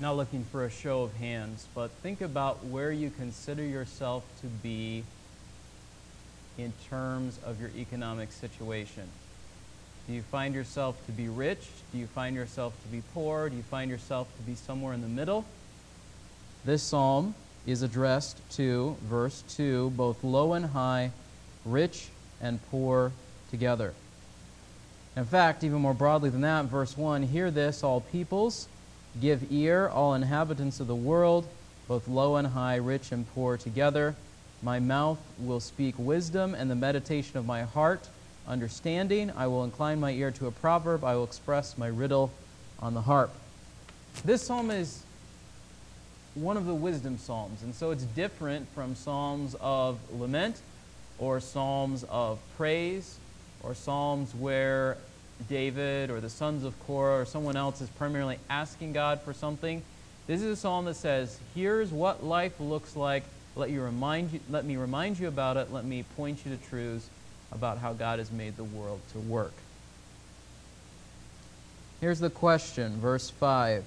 Not looking for a show of hands, but think about where you consider yourself to be in terms of your economic situation. Do you find yourself to be rich? Do you find yourself to be poor? Do you find yourself to be somewhere in the middle? This psalm is addressed to, verse 2, both low and high, rich and poor together. In fact, even more broadly than that, verse 1, hear this, all peoples, give ear, all inhabitants of the world, both low and high, rich and poor together. My mouth will speak wisdom, and the meditation of my heart understanding. I will incline my ear to a proverb. I will express my riddle on the harp. This psalm is one of the wisdom psalms, and so it's different from psalms of lament or psalms of praise or psalms where David or the sons of Korah or someone else is primarily asking God for something. This is a psalm that says, here's what life looks like. Let me remind you about it. Let me point you to truths about how God has made the world to work. Here's the question, verse 5.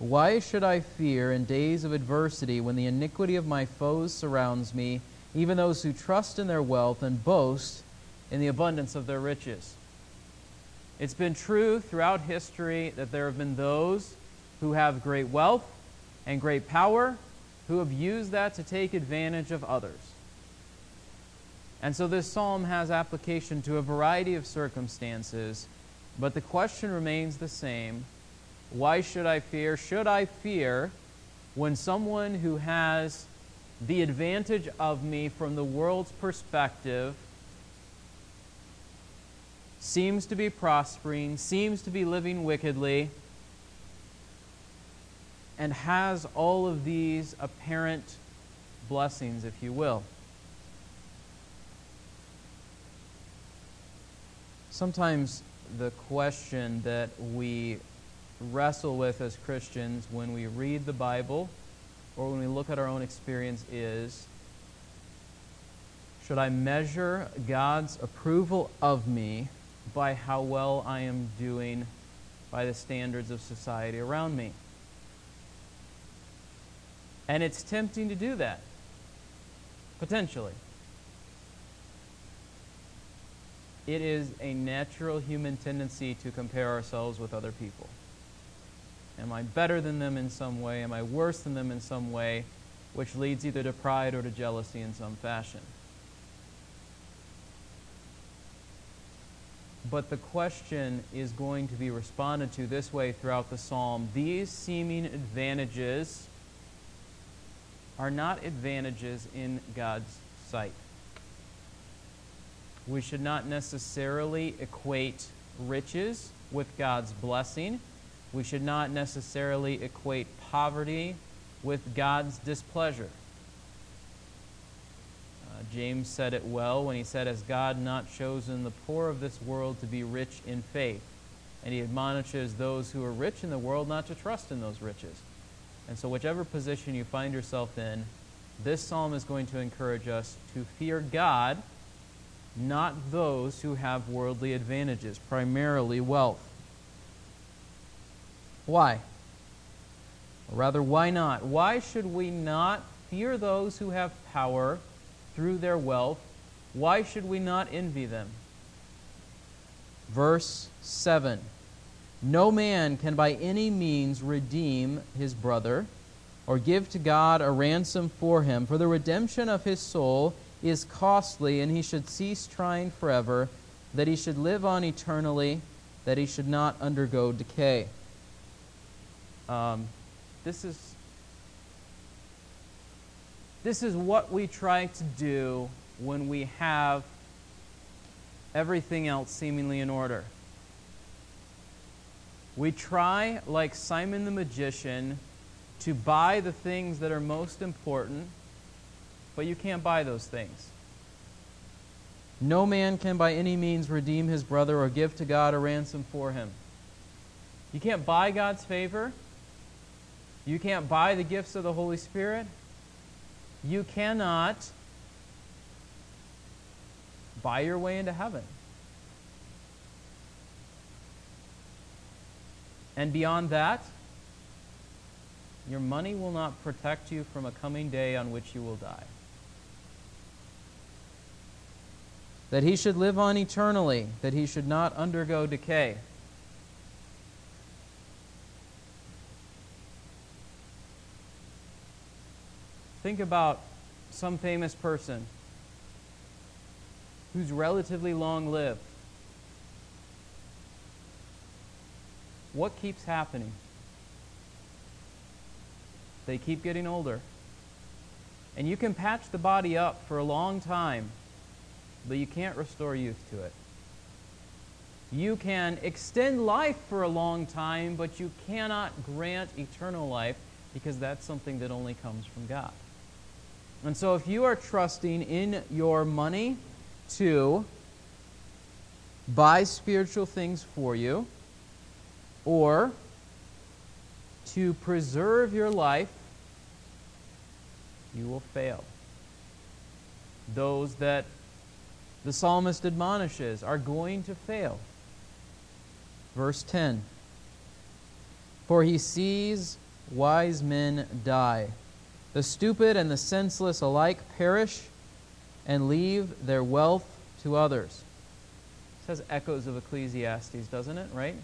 Why should I fear in days of adversity when the iniquity of my foes surrounds me, even those who trust in their wealth and boast in the abundance of their riches? It's been true throughout history that there have been those who have great wealth and great power who have used that to take advantage of others. And so this psalm has application to a variety of circumstances, but the question remains the same. Why should I fear? Should I fear when someone who has the advantage of me from the world's perspective seems to be prospering, seems to be living wickedly, and has all of these apparent blessings, if you will? Sometimes the question that we wrestle with as Christians when we read the Bible or when we look at our own experience is, should I measure God's approval of me by how well I am doing by the standards of society around me? And it's tempting to do that, potentially. It is a natural human tendency to compare ourselves with other people. Am I better than them in some way? Am I worse than them in some way? Which leads either to pride or to jealousy in some fashion. But the question is going to be responded to this way throughout the psalm. These seeming advantages are not advantages in God's sight. We should not necessarily equate riches with God's blessing. We should not necessarily equate poverty with God's displeasure. James said it well when he said, "Has God not chosen the poor of this world to be rich in faith?" And he admonishes those who are rich in the world not to trust in those riches. And so whichever position you find yourself in, this psalm is going to encourage us to fear God, not those who have worldly advantages, primarily wealth. Why? Or rather, why not? Why should we not fear those who have power through their wealth? Why should we not envy them? Verse 7. No man can by any means redeem his brother or give to God a ransom for him, for the redemption of his soul is costly, and he should cease trying forever, that he should live on eternally, that he should not undergo decay. This is what we try to do when we have everything else seemingly in order. We try, like Simon the magician, to buy the things that are most important, but you can't buy those things. No man can by any means redeem his brother or give to God a ransom for him. You can't buy God's favor. You can't buy the gifts of the Holy Spirit. You cannot buy your way into heaven. And beyond that, Your money will not protect you from a coming day on which you will die. That he should live on eternally, that he should not undergo decay. Think about some famous person who's relatively long-lived. What keeps happening? They keep getting older. And you can patch the body up for a long time, but you can't restore youth to it. You can extend life for a long time, but you cannot grant eternal life, because that's something that only comes from God. And so if you are trusting in your money to buy spiritual things for you, or to preserve your life, you will fail. Those that the psalmist admonishes are going to fail. Verse 10, for he sees wise men die. The stupid and the senseless alike perish and leave their wealth to others. It has echoes of Ecclesiastes, doesn't it, right?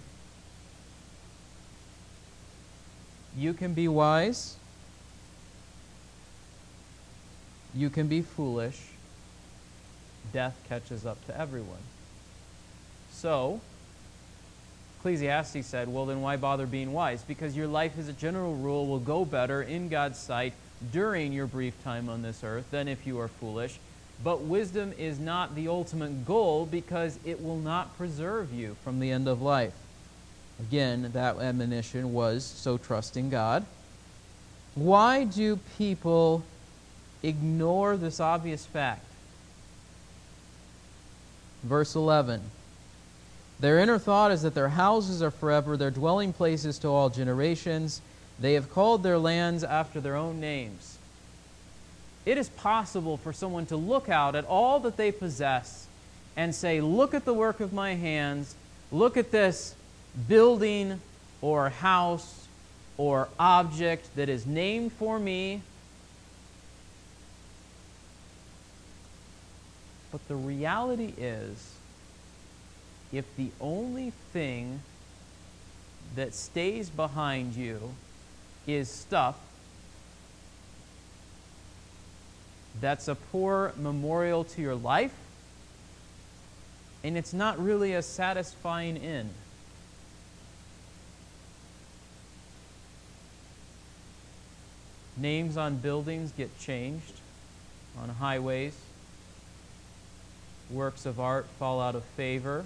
You can be wise. You can be foolish. Death catches up to everyone. So, Ecclesiastes said, well, then why bother being wise? Because your life, as a general rule, will go better in God's sight during your brief time on this earth than if you are foolish. But wisdom is not the ultimate goal, because it will not preserve you from the end of life. Again, that admonition was so trusting God. Why do people ignore this obvious fact? Verse 11. Their inner thought is that their houses are forever, their dwelling places to all generations. They have called their lands after their own names. It is possible for someone to look out at all that they possess and say, look at the work of my hands, look at this building or house or object that is named for me. But the reality is, if the only thing that stays behind you is stuff, that's a poor memorial to your life, and it's not really a satisfying end. Names on buildings get changed, on highways. Works of art fall out of favor.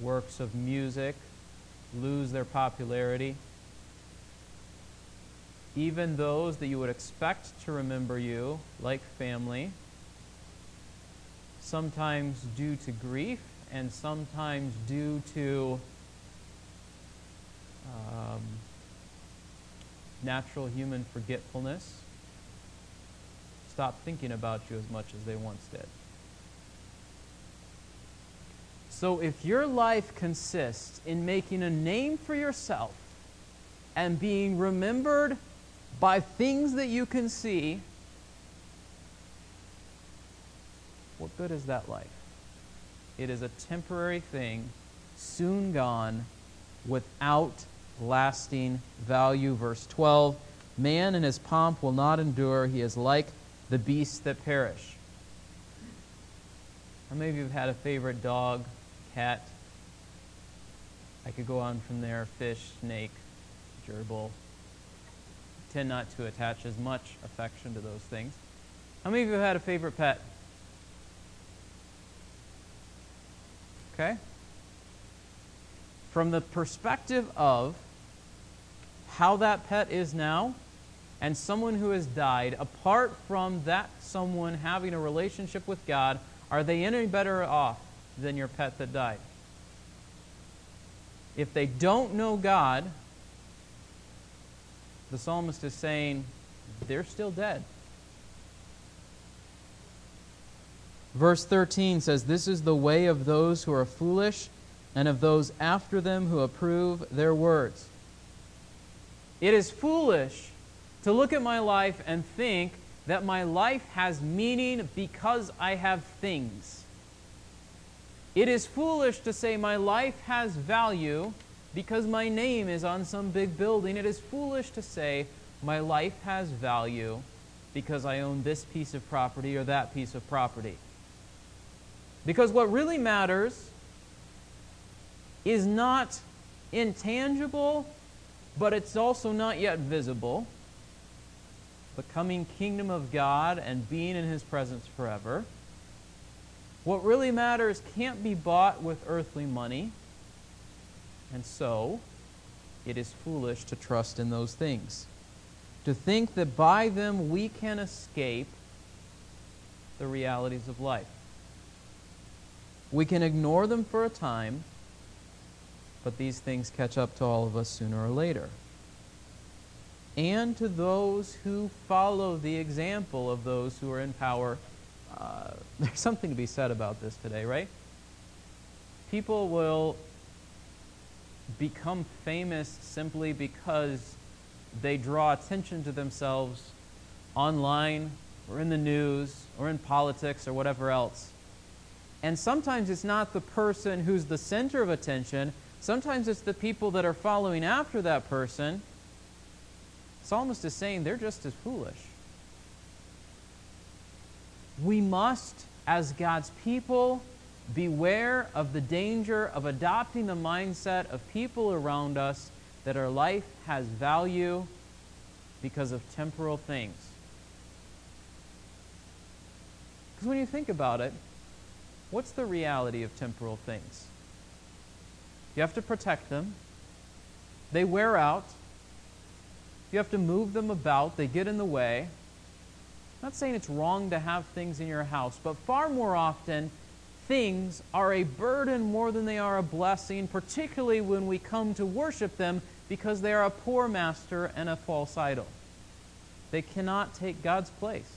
Works of music lose their popularity. Even those that you would expect to remember you, like family, sometimes due to grief and sometimes due to natural human forgetfulness, stop thinking about you as much as they once did. So if your life consists in making a name for yourself and being remembered by things that you can see, what good is that life? It is a temporary thing, soon gone, without lasting value. Verse 12, man in his pomp will not endure. He is like the beasts that perish. Or maybe you've had a favorite dog, cat. I could go on from there. Fish, snake, gerbil. I tend not to attach as much affection to those things. How many of you have had a favorite pet? Okay. From the perspective of how that pet is now and someone who has died, apart from that someone having a relationship with God, are they any better off than your pet that died? If they don't know God, the psalmist is saying they're still dead. Verse 13 says, this is the way of those who are foolish, and of those after them who approve their words. It is foolish to look at my life and think that my life has meaning because I have things. It is foolish to say my life has value because my name is on some big building. It is foolish to say my life has value because I own this piece of property or that piece of property. Because what really matters is not intangible, but it's also not yet visible. The coming kingdom of God and being in His presence forever. What really matters can't be bought with earthly money, and so it is foolish to trust in those things, to think that by them we can escape the realities of life. We can ignore them for a time, but these things catch up to all of us sooner or later. And to those who follow the example of those who are in power, there's something to be said about this today, right? People will become famous simply because they draw attention to themselves online or in the news or in politics or whatever else. And sometimes it's not the person who's the center of attention. Sometimes it's the people that are following after that person. The psalmist is saying they're just as foolish. We must, as God's people, beware of the danger of adopting the mindset of people around us that our life has value because of temporal things. Because when you think about it, what's the reality of temporal things? You have to protect them. They wear out. You have to move them about. They get in the way. I'm not saying it's wrong to have things in your house, but far more often, things are a burden more than they are a blessing, particularly when we come to worship them because they are a poor master and a false idol. They cannot take God's place.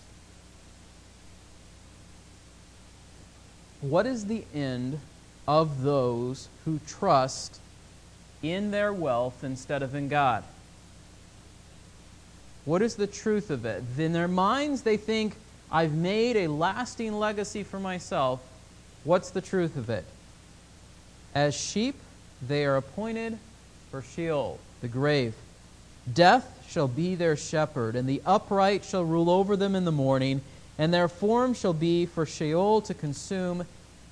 What is the end of those who trust in their wealth instead of in God? What is the truth of it? In their minds, they think, I've made a lasting legacy for myself. What's the truth of it? As sheep, they are appointed for Sheol, the grave. Death shall be their shepherd, and the upright shall rule over them in the morning, and their form shall be for Sheol to consume,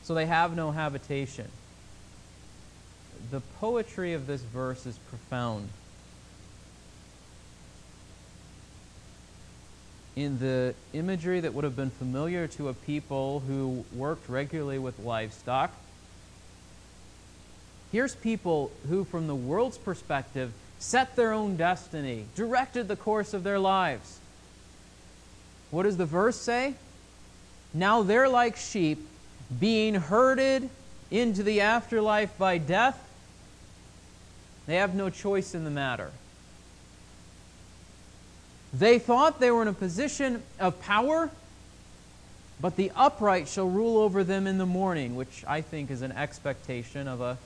so they have no habitation. The poetry of this verse is profound. In the imagery that would have been familiar to a people who worked regularly with livestock, here's people who, from the world's perspective, set their own destiny, directed the course of their lives. What does the verse say? Now they're like sheep, being herded into the afterlife by death. They have no choice in the matter. They thought they were in a position of power, but the upright shall rule over them in the morning, which I think is an expectation of a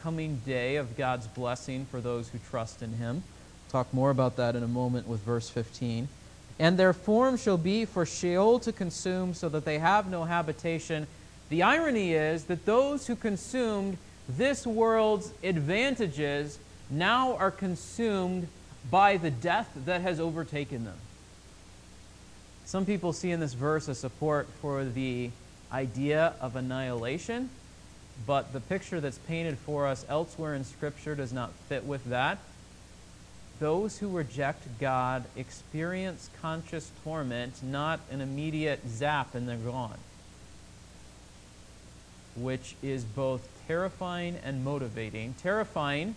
coming day of God's blessing for those who trust in Him. We'll talk more about that in a moment with verse 15. And their form shall be for Sheol to consume, so that they have no habitation. The irony is that those who consumed this world's advantages now are consumed by the death that has overtaken them. Some people see in this verse a support for the idea of annihilation, but the picture that's painted for us elsewhere in Scripture does not fit with that. Those who reject God experience conscious torment, not an immediate zap and they're gone, which is both terrifying and motivating. Terrifying,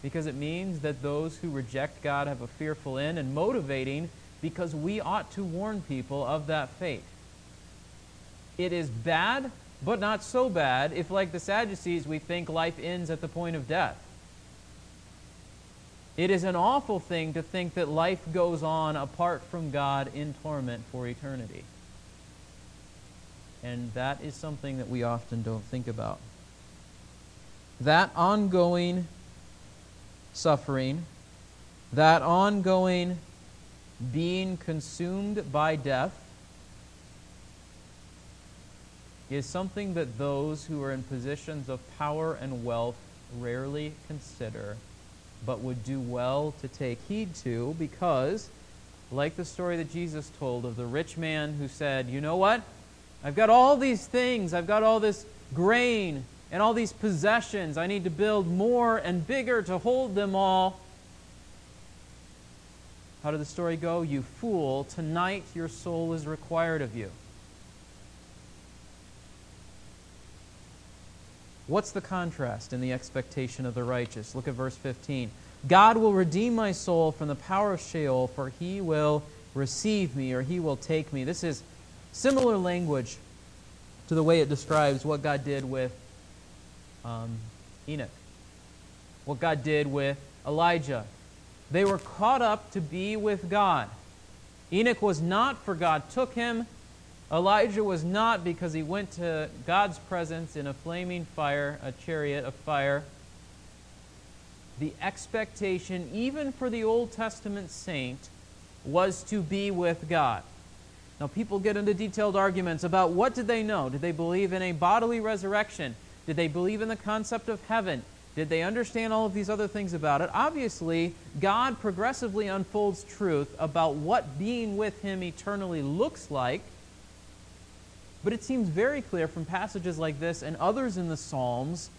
because it means that those who reject God have a fearful end, and motivating because we ought to warn people of that fate. It is bad, but not so bad if, like the Sadducees, we think life ends at the point of death. It is an awful thing to think that life goes on apart from God in torment for eternity. And that is something that we often don't think about. That ongoing suffering that ongoing being consumed by death is something that those who are in positions of power and wealth rarely consider, but would do well to take heed to, because, like the story that Jesus told of the rich man who said, you know what? I've got all these things. I've got all this grain and all these possessions. I need to build more and bigger to hold them all. How did the story go? You fool, tonight your soul is required of you. What's the contrast in the expectation of the righteous? Look at verse 15. God will redeem my soul from the power of Sheol, for he will receive me, or he will take me. This is similar language to the way it describes what God did with Enoch, what God did with Elijah. They were caught up to be with God. Enoch was not, for God took him. Elijah was not, because he went to God's presence in a flaming fire, a chariot of fire. The expectation, even for the Old Testament saint, was to be with God. Now, people get into detailed arguments about what did they know. Did they believe in a bodily resurrection? Did they believe in the concept of heaven? Did they understand all of these other things about it? Obviously, God progressively unfolds truth about what being with him eternally looks like. But it seems very clear from passages like this and others in the Psalms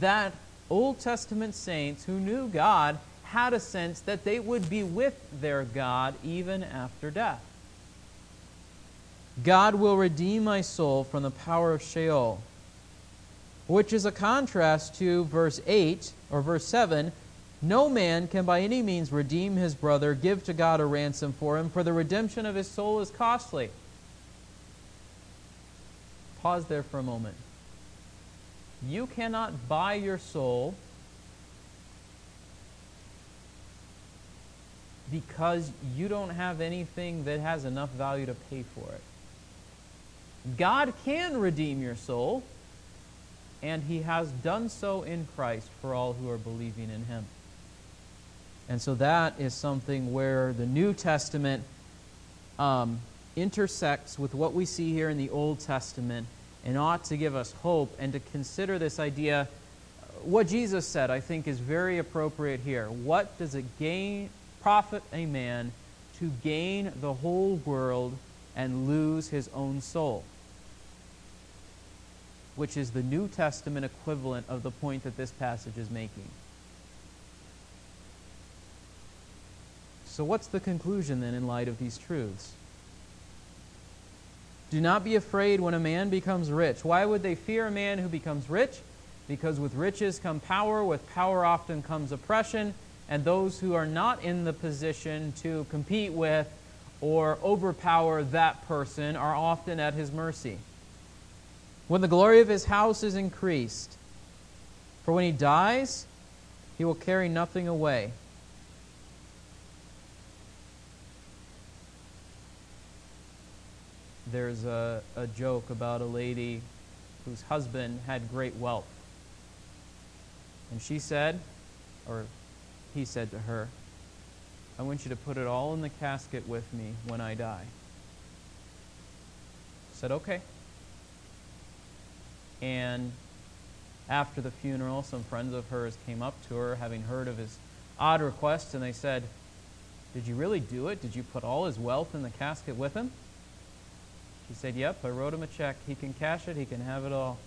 that Old Testament saints who knew God had a sense that they would be with their God even after death. God will redeem my soul from the power of Sheol, which is a contrast to verse 8 or verse 7. No man can by any means redeem his brother, give to God a ransom for him, for the redemption of his soul is costly. Pause there for a moment. You cannot buy your soul because you don't have anything that has enough value to pay for it. God can redeem your soul, and he has done so in Christ for all who are believing in him. And so that is something where the New Testament intersects with what we see here in the Old Testament, and ought to give us hope, and to consider this idea. What Jesus said, I think, is very appropriate here. What does it profit a man to gain the whole world and lose his own soul? Which is the New Testament equivalent of the point that this passage is making. So what's the conclusion, then, in light of these truths? Do not be afraid when a man becomes rich. Why would they fear a man who becomes rich? Because with riches come power, with power often comes oppression, and those who are not in the position to compete with or overpower that person are often at his mercy. When the glory of his house is increased, for when he dies, he will carry nothing away. There's a joke about a lady whose husband had great wealth. And she said, or he said to her, I want you to put it all in the casket with me when I die. She said, okay. And after the funeral, some friends of hers came up to her, having heard of his odd request, and they said, did you really do it? Did you put all his wealth in the casket with him? She said, yep, I wrote him a check. He can cash it, he can have it all.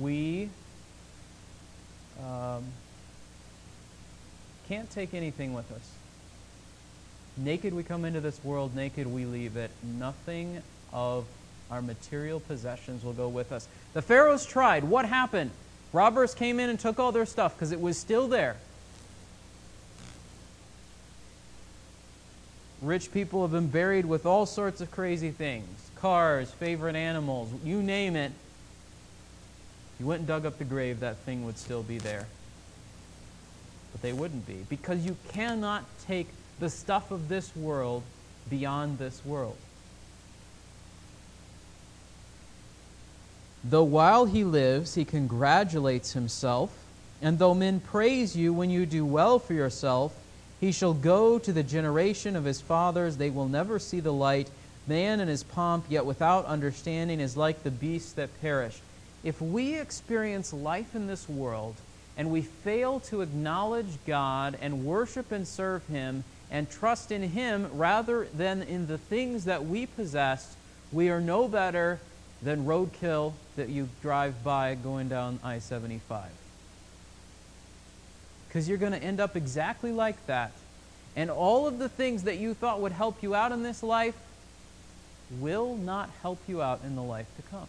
We can't take anything with us. Naked we come into this world, naked we leave it. Nothing of our material possessions will go with us. The Pharaohs tried. What happened? Robbers came in and took all their stuff because it was still there. Rich people have been buried with all sorts of crazy things. Cars, favorite animals, you name it. If you went and dug up the grave, that thing would still be there. But they wouldn't be, because you cannot take the stuff of this world beyond this world. Though while he lives, he congratulates himself, and though men praise you when you do well for yourself, he shall go to the generation of his fathers. They will never see the light. Man in his pomp, yet without understanding, is like the beasts that perish. If we experience life in this world, and we fail to acknowledge God and worship and serve him, and trust in him rather than in the things that we possess, we are no better than roadkill that you drive by going down I-75. Because you're going to end up exactly like that. And all of the things that you thought would help you out in this life will not help you out in the life to come.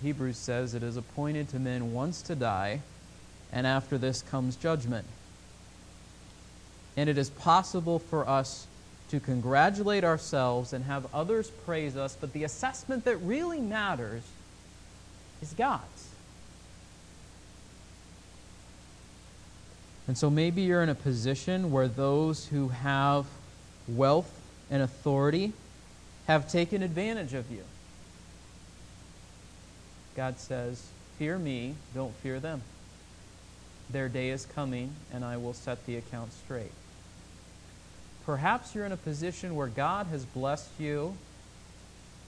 Hebrews says it is appointed to men once to die, and after this comes judgment. And it is possible for us to congratulate ourselves and have others praise us, but the assessment that really matters is God's. And so maybe you're in a position where those who have wealth and authority have taken advantage of you. God says, "Fear me, don't fear them. Their day is coming, and I will set the account straight." Perhaps you're in a position where God has blessed you,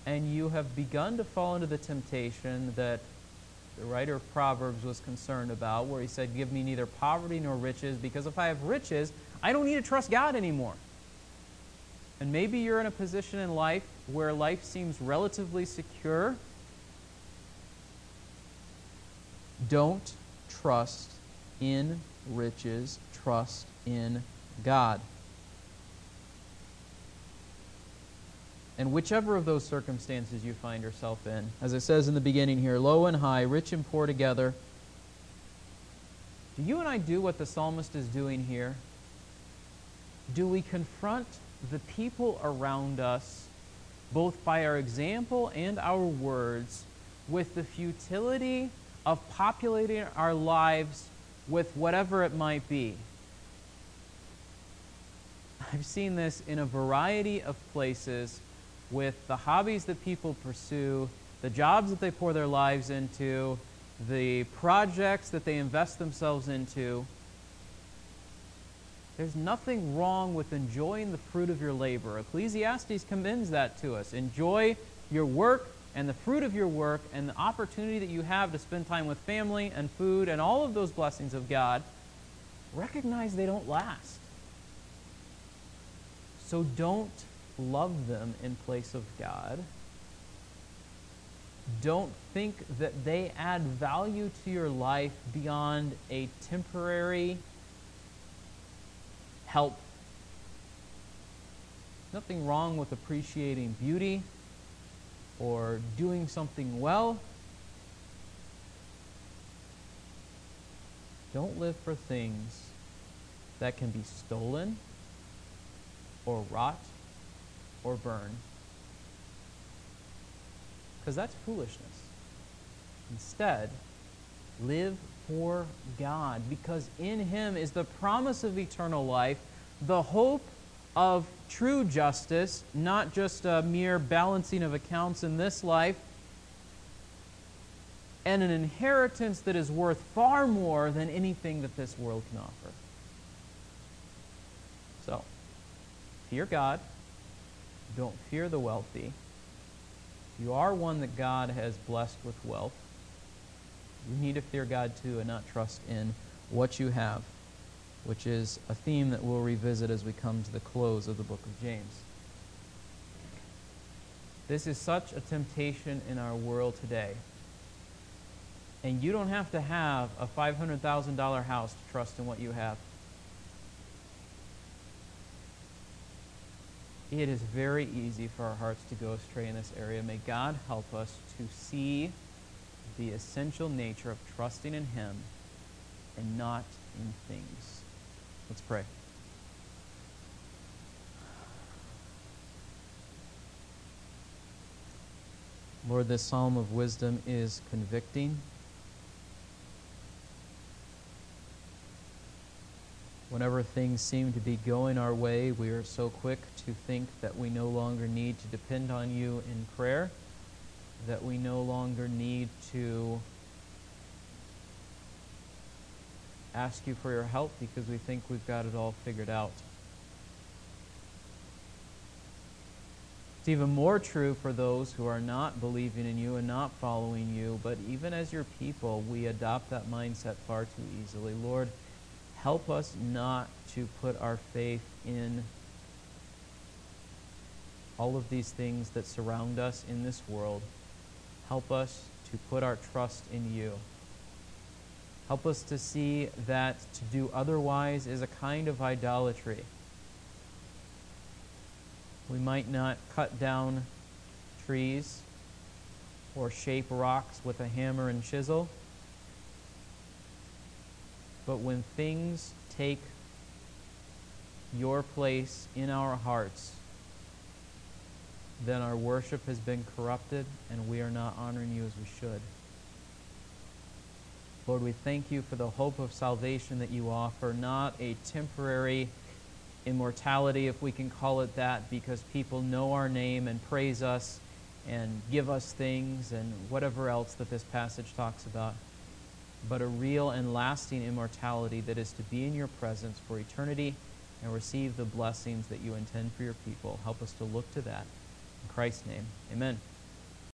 and you have begun to fall into the temptation that the writer of Proverbs was concerned about, where he said, "Give me neither poverty nor riches, because if I have riches, I don't need to trust God anymore." And maybe you're in a position in life where life seems relatively secure. Don't trust in riches, trust in God. And whichever of those circumstances you find yourself in, as it says in the beginning here, low and high, rich and poor together, do you and I do what the psalmist is doing here? Do we confront the people around us, both by our example and our words, with the futility of populating our lives with whatever it might be? I've seen this in a variety of places, with the hobbies that people pursue, the jobs that they pour their lives into, the projects that they invest themselves into. There's nothing wrong with enjoying the fruit of your labor. Ecclesiastes commends that to us. Enjoy your work and the fruit of your work and the opportunity that you have to spend time with family and food and all of those blessings of God. Recognize they don't last. So don't love them in place of God. Don't think that they add value to your life beyond a temporary help. Nothing wrong with appreciating beauty or doing something well. Don't live for things that can be stolen or rot or burn, because that's foolishness. Instead, live for God, because in him is the promise of eternal life, the hope of true justice, not just a mere balancing of accounts in this life, and an inheritance that is worth far more than anything that this world can offer. So, fear God. Don't fear the wealthy. You are one that God has blessed with wealth. You need to fear God too, and not trust in what you have, which is a theme that we'll revisit as we come to the close of the book of James. This is such a temptation in our world today. And you don't have to have a $500,000 house to trust in what you have. It is very easy for our hearts to go astray in this area. May God help us to see the essential nature of trusting in him and not in things. Let's pray. Lord, this psalm of wisdom is convicting. Whenever things seem to be going our way, we are so quick to think that we no longer need to depend on you in prayer, that we no longer need to ask you for your help because we think we've got it all figured out. It's even more true for those who are not believing in you and not following you, but even as your people, we adopt that mindset far too easily. Lord, help us not to put our faith in all of these things that surround us in this world. Help us to put our trust in you. Help us to see that to do otherwise is a kind of idolatry. We might not cut down trees or shape rocks with a hammer and chisel, but when things take your place in our hearts, then our worship has been corrupted and we are not honoring you as we should. Lord, we thank you for the hope of salvation that you offer, not a temporary immortality, if we can call it that, because people know our name and praise us and give us things and whatever else that this passage talks about, but a real and lasting immortality that is to be in your presence for eternity and receive the blessings that you intend for your people. Help us to look to that. In Christ's name, amen.